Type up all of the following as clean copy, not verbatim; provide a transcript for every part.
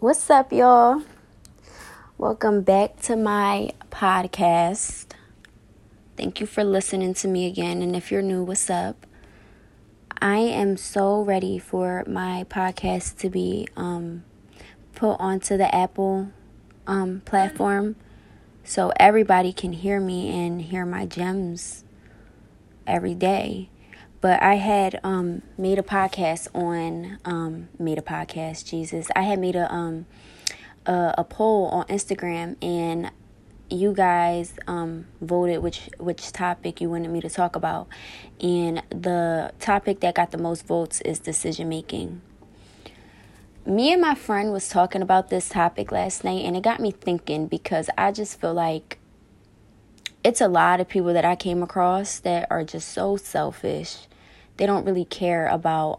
What's up, y'all? Welcome back to my podcast. Thank you for listening to me again. And if you're new, what's up? I am so ready for my podcast to be put onto the Apple platform so everybody can hear me and hear my gems every day. But I had made a poll on Instagram, and you guys voted which topic you wanted me to talk about. And the topic that got the most votes is decision making. Me and my friend was talking about this topic last night, and it got me thinking because I just feel like it's a lot of people that I came across that are just so selfish. They don't really care about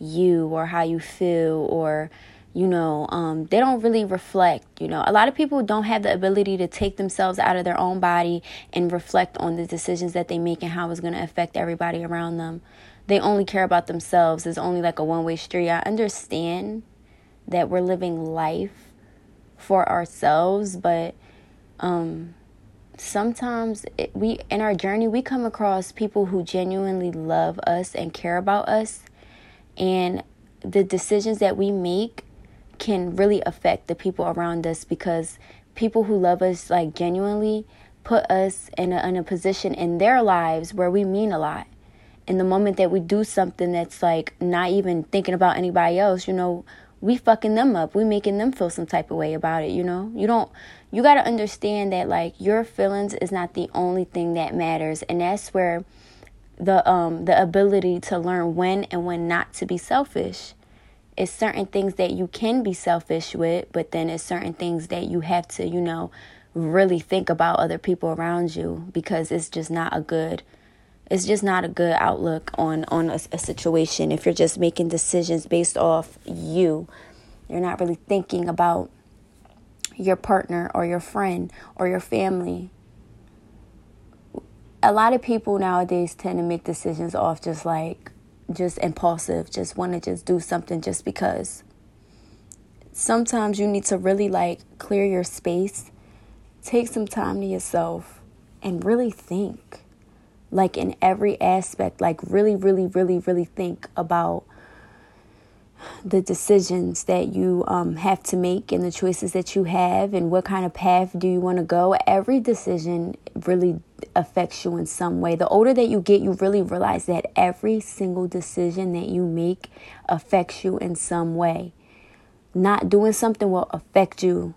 you or how you feel, or they don't really reflect. A lot of people don't have the ability to take themselves out of their own body and reflect on the decisions that they make and how it's going to affect everybody around them. They only care about themselves. It's only like a one-way street. I understand that we're living life for ourselves, but sometimes in our journey, we come across people who genuinely love us and care about us, and the decisions that we make can really affect the people around us, because people who love us like genuinely put us in a position in their lives where we mean a lot. And the moment that we do something that's like not even thinking about anybody else, we fucking them up. We making them feel some type of way about it. You got to understand that like your feelings is not the only thing that matters. And that's where the ability to learn when and when not to be selfish. It's certain things that you can be selfish with, but then it's certain things that you have to, really think about other people around you, because it's just not a good outlook on a situation. If you're just making decisions based off you're not really thinking about your partner or your friend or your family. A lot of people nowadays tend to make decisions off just impulsive, just want to just do something just because. Sometimes you need to really clear your space, take some time to yourself, and really think in every aspect, really, really, really, really think about the decisions that you have to make and the choices that you have and what kind of path do you want to go. Every decision really affects you in some way. The older that you get, you really realize that every single decision that you make affects you in some way. Not doing something will affect you.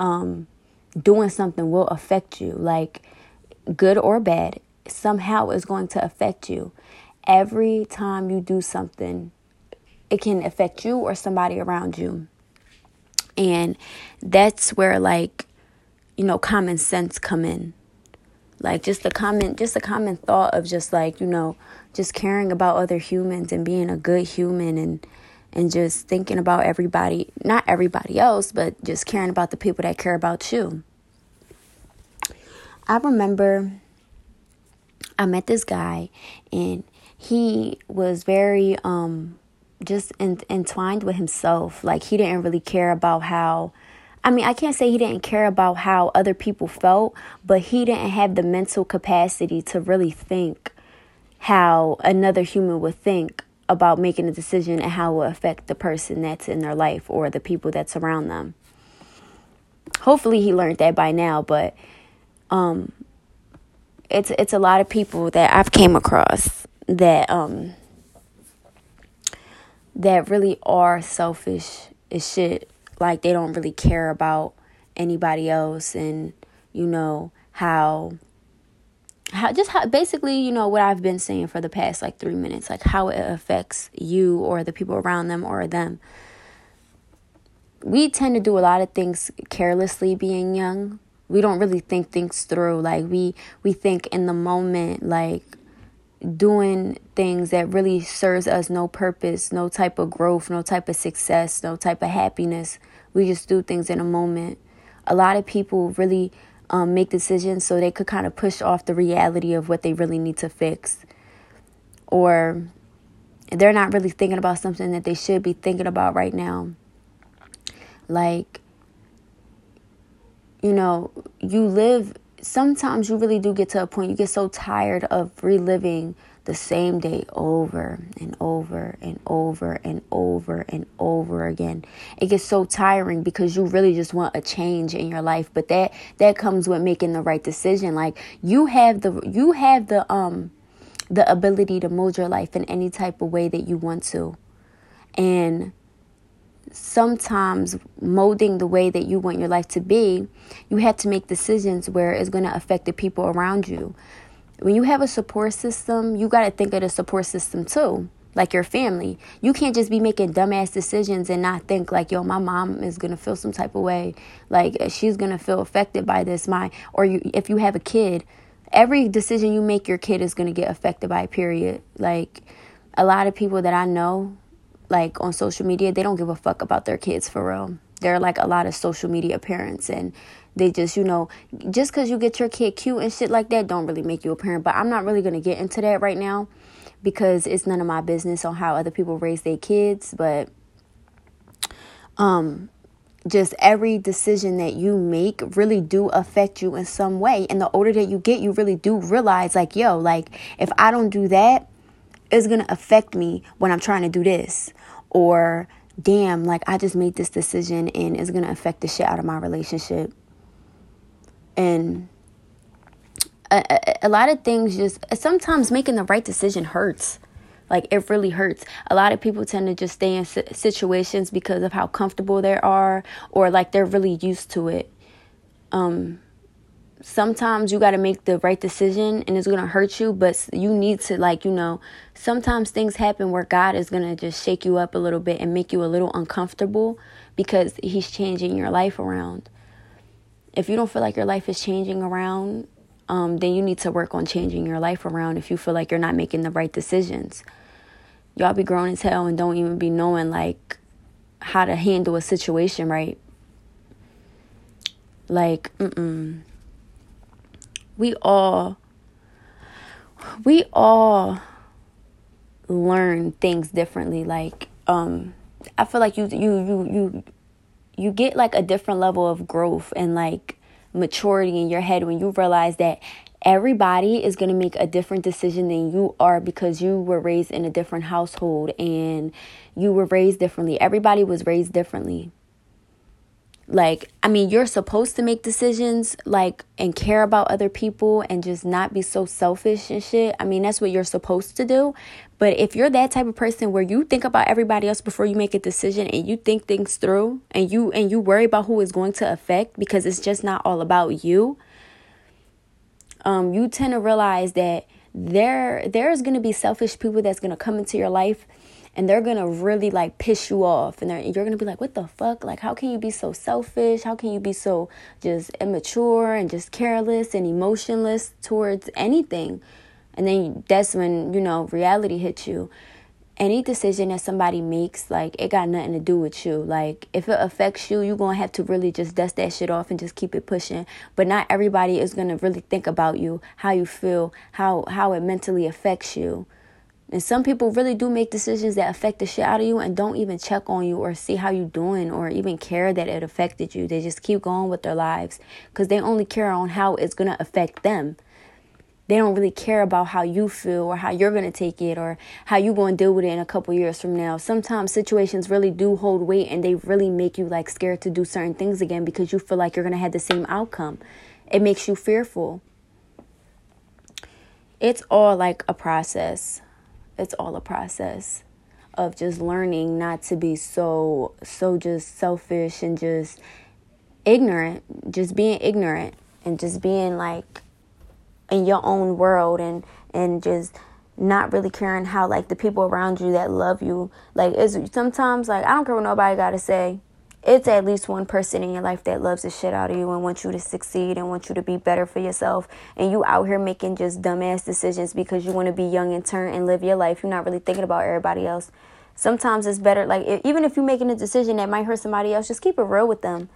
Doing something will affect you, good or bad. Somehow is going to affect you. Every time you do something, it can affect you or somebody around you. And that's where common sense come in. Just a common thought of just caring about other humans and being a good human and just thinking about everybody, not everybody else, but just caring about the people that care about you. I remember I met this guy, and he was very just entwined with himself. He didn't really care about how, I can't say he didn't care about how other people felt, but he didn't have the mental capacity to really think how another human would think about making a decision and how it would affect the person that's in their life or the people that's around them. Hopefully he learned that by now, but it's a lot of people that I've came across that that really are selfish as shit. They don't really care about anybody else, and how basically what I've been saying for the past 3 minutes, how it affects you or the people around them or them. We tend to do a lot of things carelessly being young. We don't really think things through. We think in the moment, doing things that really serves us no purpose, no type of growth, no type of success, no type of happiness. We just do things in a moment. A lot of people really make decisions so they could kind of push off the reality of what they really need to fix. Or they're not really thinking about something that they should be thinking about right now. Like, you know, you live, sometimes you really do get to a point, you get so tired of reliving the same day over and over and over and over and over again. It gets so tiring because you really just want a change in your life. But that comes with making the right decision. Like, you have the ability to mold your life in any type of way that you want to. And sometimes molding the way that you want your life to be, you have to make decisions where it's going to affect the people around you. When you have a support system, you got to think of the support system too, like your family. You can't just be making dumbass decisions and not think like, yo, my mom is going to feel some type of way. Like, she's going to feel affected by this. If you have a kid, every decision you make, your kid is going to get affected by, period. Like, a lot of people that I know, like on social media, they don't give a fuck about their kids for real. They're like a lot of social media parents, and they just, you know, just because you get your kid cute and shit like that don't really make you a parent. But I'm not really going to get into that right now because it's none of my business on how other people raise their kids. But just every decision that you make really do affect you in some way. And the older that you get, you really do realize like, yo, like if I don't do that, it's going to affect me when I'm trying to do this. Or damn, like I just made this decision and it's going to affect the shit out of my relationship. And a lot of things, just sometimes making the right decision hurts. Like, it really hurts. A lot of people tend to just stay in situations because of how comfortable they are, or like they're really used to it. Sometimes you got to make the right decision and it's going to hurt you, but you need to, like, you know, sometimes things happen where God is going to just shake you up a little bit and make you a little uncomfortable because he's changing your life around. If you don't feel like your life is changing around, then you need to work on changing your life around if you feel like you're not making the right decisions. Y'all be grown as hell and don't even be knowing, like, how to handle a situation right. Like, We all learn things differently. Like, I feel like you get like a different level of growth and like maturity in your head when you realize that everybody is going to make a different decision than you are because you were raised in a different household and you were raised differently. Everybody was raised differently. Like, I mean, you're supposed to make decisions, like, and care about other people and just not be so selfish and shit. I mean, that's what you're supposed to do. But if you're that type of person where you think about everybody else before you make a decision and you think things through and you worry about who it's going to affect because it's just not all about you, you tend to realize that there's going to be selfish people that's going to come into your life. And they're going to really, like, piss you off. And you're going to be like, what the fuck? Like, how can you be so selfish? How can you be so just immature and just careless and emotionless towards anything? And then that's when, you know, reality hits you. Any decision that somebody makes, like, it got nothing to do with you. Like, if it affects you, you're going to have to really just dust that shit off and just keep it pushing. But not everybody is going to really think about you, how you feel, how it mentally affects you. And some people really do make decisions that affect the shit out of you and don't even check on you or see how you're doing or even care that it affected you. They just keep going with their lives because they only care on how it's going to affect them. They don't really care about how you feel or how you're going to take it or how you're going to deal with it in a couple years from now. Sometimes situations really do hold weight and they really make you like scared to do certain things again because you feel like you're going to have the same outcome. It makes you fearful. It's all like a process. It's all a process of just learning not to be so just selfish and just ignorant, just being ignorant and just being like in your own world and just not really caring how like the people around you that love you, like it's sometimes like I don't care what nobody got to say. It's at least one person in your life that loves the shit out of you and wants you to succeed and wants you to be better for yourself. And you out here making just dumbass decisions because you want to be young and turn and live your life. You're not really thinking about everybody else. Sometimes it's better, like, even if you're making a decision that might hurt somebody else, just keep it real with them.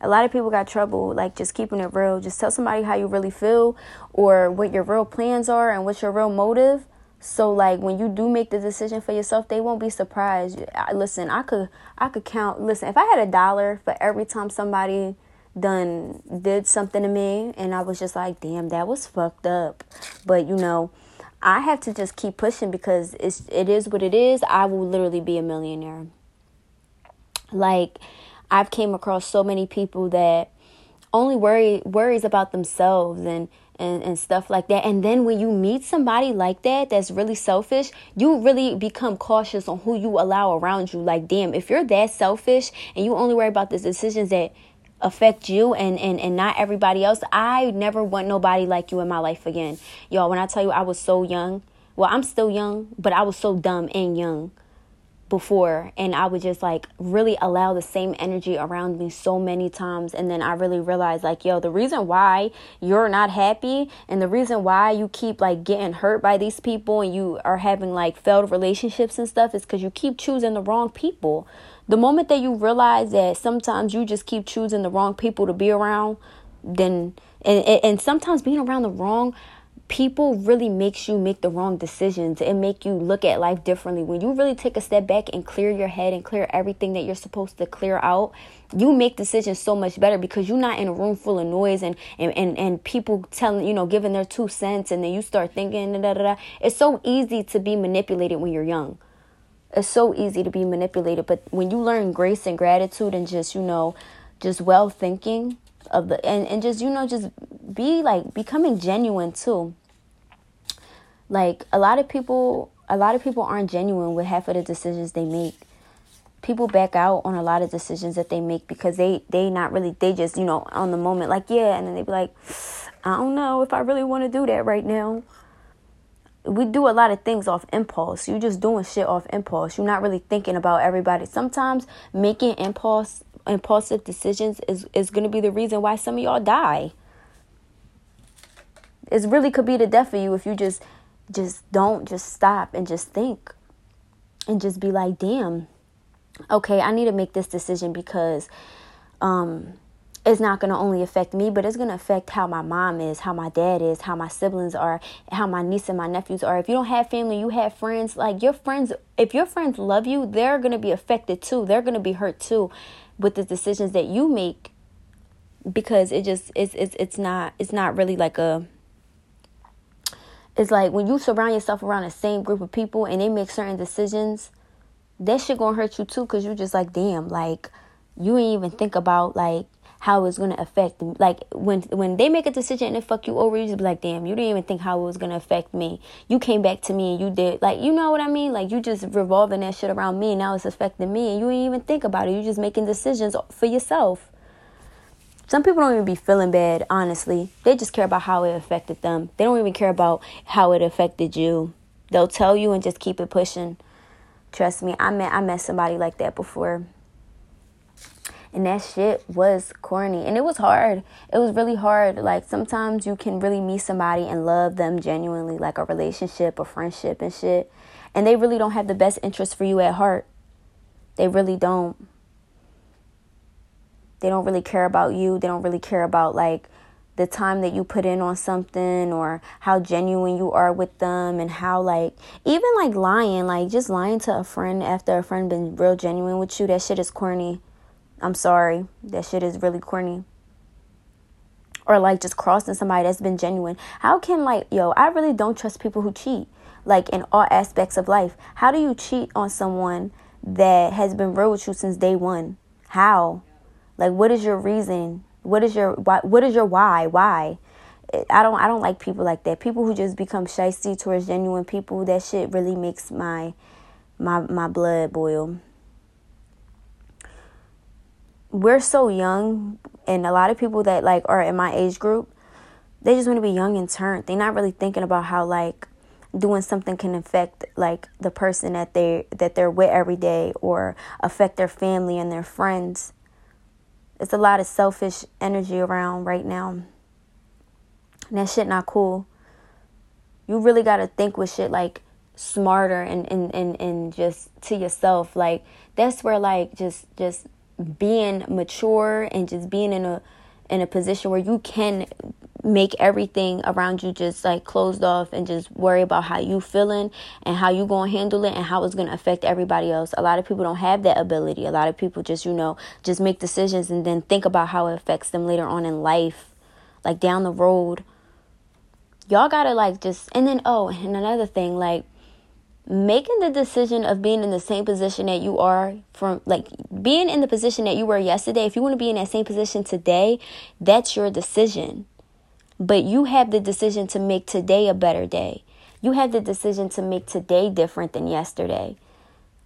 A lot of people got trouble, like, just keeping it real. Just tell somebody how you really feel or what your real plans are and what's your real motive. So, like, when you do make the decision for yourself, they won't be surprised. Listen, I could count. Listen, if I had $1 for every time somebody did something to me and I was just like, damn, that was fucked up. But, you know, I have to just keep pushing because it is what it is. I will literally be a millionaire. Like, I've came across so many people that only worries about themselves and stuff like that. And then when you meet somebody like that, that's really selfish, you really become cautious on who you allow around you. Like, damn, if you're that selfish and you only worry about the decisions that affect you and not everybody else, I never want nobody like you in my life again. Y'all, when I tell you I was so young, well, I'm still young, but I was so dumb and young before, and I would just like really allow the same energy around me so many times. And then I really realized, like, yo, the reason why you're not happy and the reason why you keep like getting hurt by these people and you are having like failed relationships and stuff is because you keep choosing the wrong people. The moment that you realize that sometimes you just keep choosing the wrong people to be around, then and sometimes being around the wrong people really makes you make the wrong decisions and make you look at life differently. When you really take a step back and clear your head and clear everything that you're supposed to clear out, you make decisions so much better because you're not in a room full of noise and people telling, you know, giving their 2 cents, and then you start thinking, da, da, da. It's so easy to be manipulated when you're young. It's so easy to be manipulated. But when you learn grace and gratitude and just, you know, just well thinking of the and just, you know, just be like becoming genuine too. Like a lot of people aren't genuine with half of the decisions they make. People back out on a lot of decisions that they make because they not really, they just, you know, on the moment, like, yeah, and then they be like, I don't know if I really want to do that right now. We do a lot of things off impulse. You're just doing shit off impulse. You're not really thinking about everybody. Sometimes making impulsive decisions is going to be the reason why some of y'all die. It really could be the death of you if you just don't just stop and just think and just be like, damn, okay, I need to make this decision because it's not going to only affect me, but it's going to affect how my mom is, how my dad is, how my siblings are, how my niece and my nephews are. If you don't have family, you have friends. Like, your friends, if your friends love you, they're going to be affected too. They're going to be hurt too with the decisions that you make, because it just it's not really like a. It's like when you surround yourself around the same group of people and they make certain decisions, that shit gonna hurt you too, because you're just like, damn, like, you ain't even think about like how it's gonna affect me. Like when they make a decision and they fuck you over, you just be like, damn, you didn't even think how it was gonna affect me. You came back to me and you did, like, you know what I mean? Like, you just revolving that shit around me and now it's affecting me and you ain't even think about it. You just making decisions for yourself. Some people don't even be feeling bad, honestly. They just care about how it affected them. They don't even care about how it affected you. They'll tell you and just keep it pushing. Trust me, I met somebody like that before. And that shit was corny. And it was hard. It was really hard. Like, sometimes you can really meet somebody and love them genuinely, like a relationship, a friendship and shit. And they really don't have the best interest for you at heart. They really don't. They don't really care about you. They don't really care about, like, the time that you put in on something or how genuine you are with them and how, like, even, like, lying. Like, just lying to a friend after a friend been real genuine with you. That shit is corny. I'm sorry. That shit is really corny. Or, like, just crossing somebody that's been genuine. How can, like, yo, I really don't trust people who cheat, like, in all aspects of life. How do you cheat on someone that has been real with you since day one? How? Like, what is your reason? What is your why? What is your why? Why? I don't like people like that. People who just become shysty towards genuine people, that shit really makes my blood boil. We're so young, and a lot of people that, like, are in my age group, they just want to be young and turned. They're not really thinking about how, like, doing something can affect, like, the person that they're with every day or affect their family and their friends. It's a lot of selfish energy around right now. And that shit not cool. You really got to think with shit, like, smarter and just to yourself. Like, that's where, like, just being mature and just being in a position where you can make everything around you just like closed off and just worry about how you feeling and how you gonna handle it and how it's gonna affect everybody else. A lot of people don't have that ability. A lot of people just, you know, just make decisions and then think about how it affects them later on in life, like down the road. Y'all gotta like just, and then, oh, and another thing, like making the decision of being in the same position that you are from, like being in the position that you were yesterday. If you want to be in that same position today, that's your decision. But you have the decision to make today a better day. You have the decision to make today different than yesterday.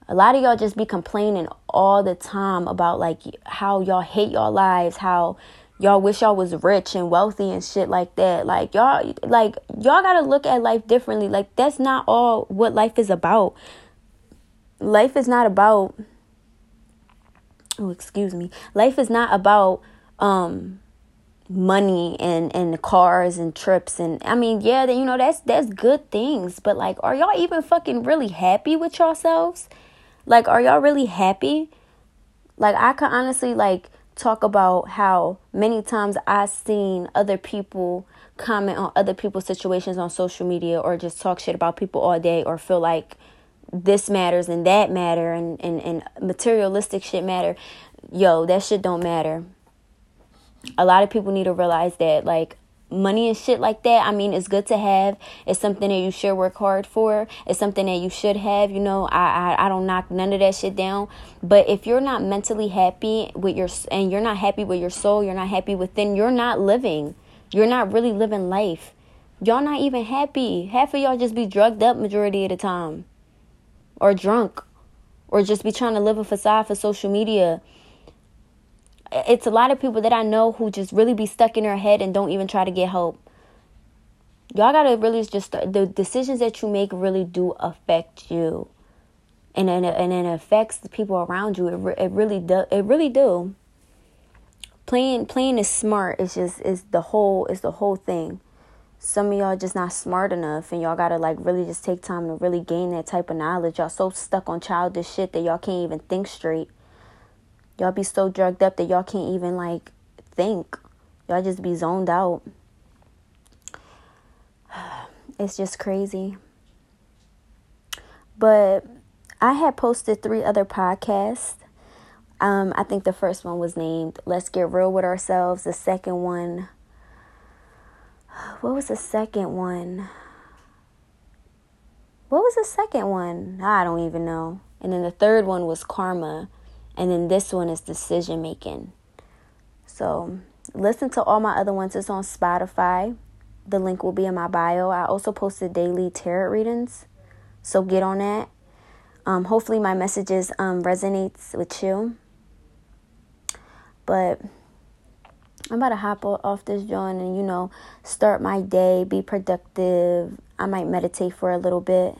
A lot of y'all just be complaining all the time about like how y'all hate y'all lives, how y'all wish y'all was rich and wealthy and shit like that. Like y'all gotta look at life differently. Like that's not all what life is about. Life is not about, Life is not about money and cars and trips and I mean, yeah, you know, that's good things, but like, are y'all even fucking really happy with yourselves? Like, are y'all really happy? Like, I could honestly like talk about how many times I've seen other people comment on other people's situations on social media or just talk shit about people all day or feel like this matters and that matter and materialistic shit matter. Yo, that shit don't matter. A lot of people need to realize that, like, money and shit like that, I mean, it's good to have. It's something that you should work hard for. It's something that you should have. You know, I don't knock none of that shit down. But if you're not mentally happy with your, and you're not happy with your soul, you're not happy within, you're not living. You're not really living life. Y'all not even happy. Half of y'all just be drugged up majority of the time. Or drunk. Or just be trying to live a facade for social media. It's a lot of people that I know who just really be stuck in their head and don't even try to get help. Y'all got to really just start. The decisions that you make really do affect you. And it affects the people around you. It really do. Playing is smart. It's the whole thing. Some of y'all just not smart enough, and y'all gotta like really just take time to really gain that type of knowledge. Y'all so stuck on childish shit that y'all can't even think straight. Y'all be so drugged up that y'all can't even, like, think. Y'all just be zoned out. It's just crazy. But I had posted 3 other podcasts. I think the first one was named Let's Get Real With Ourselves. The second one... What was the second one? I don't even know. And then the third one was Karma. And then this one is decision making. So listen to all my other ones. It's on Spotify. The link will be in my bio. I also posted daily tarot readings. So get on that. Hopefully my messages resonates with you. But I'm about to hop off this joint and, you know, start my day. Be productive. I might meditate for a little bit.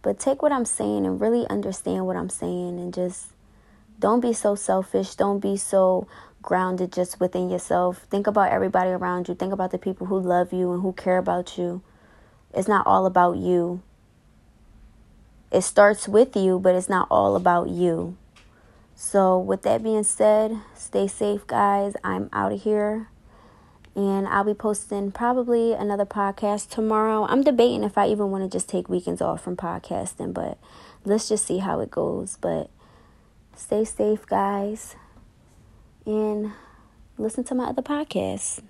But take what I'm saying and really understand what I'm saying and just don't be so selfish. Don't be so grounded just within yourself. Think about everybody around you. Think about the people who love you and who care about you. It's not all about you. It starts with you, but it's not all about you. So with that being said, stay safe, guys. I'm out of here. And I'll be posting probably another podcast tomorrow. I'm debating if I even want to just take weekends off from podcasting, but let's just see how it goes. But stay safe, guys, and listen to my other podcasts.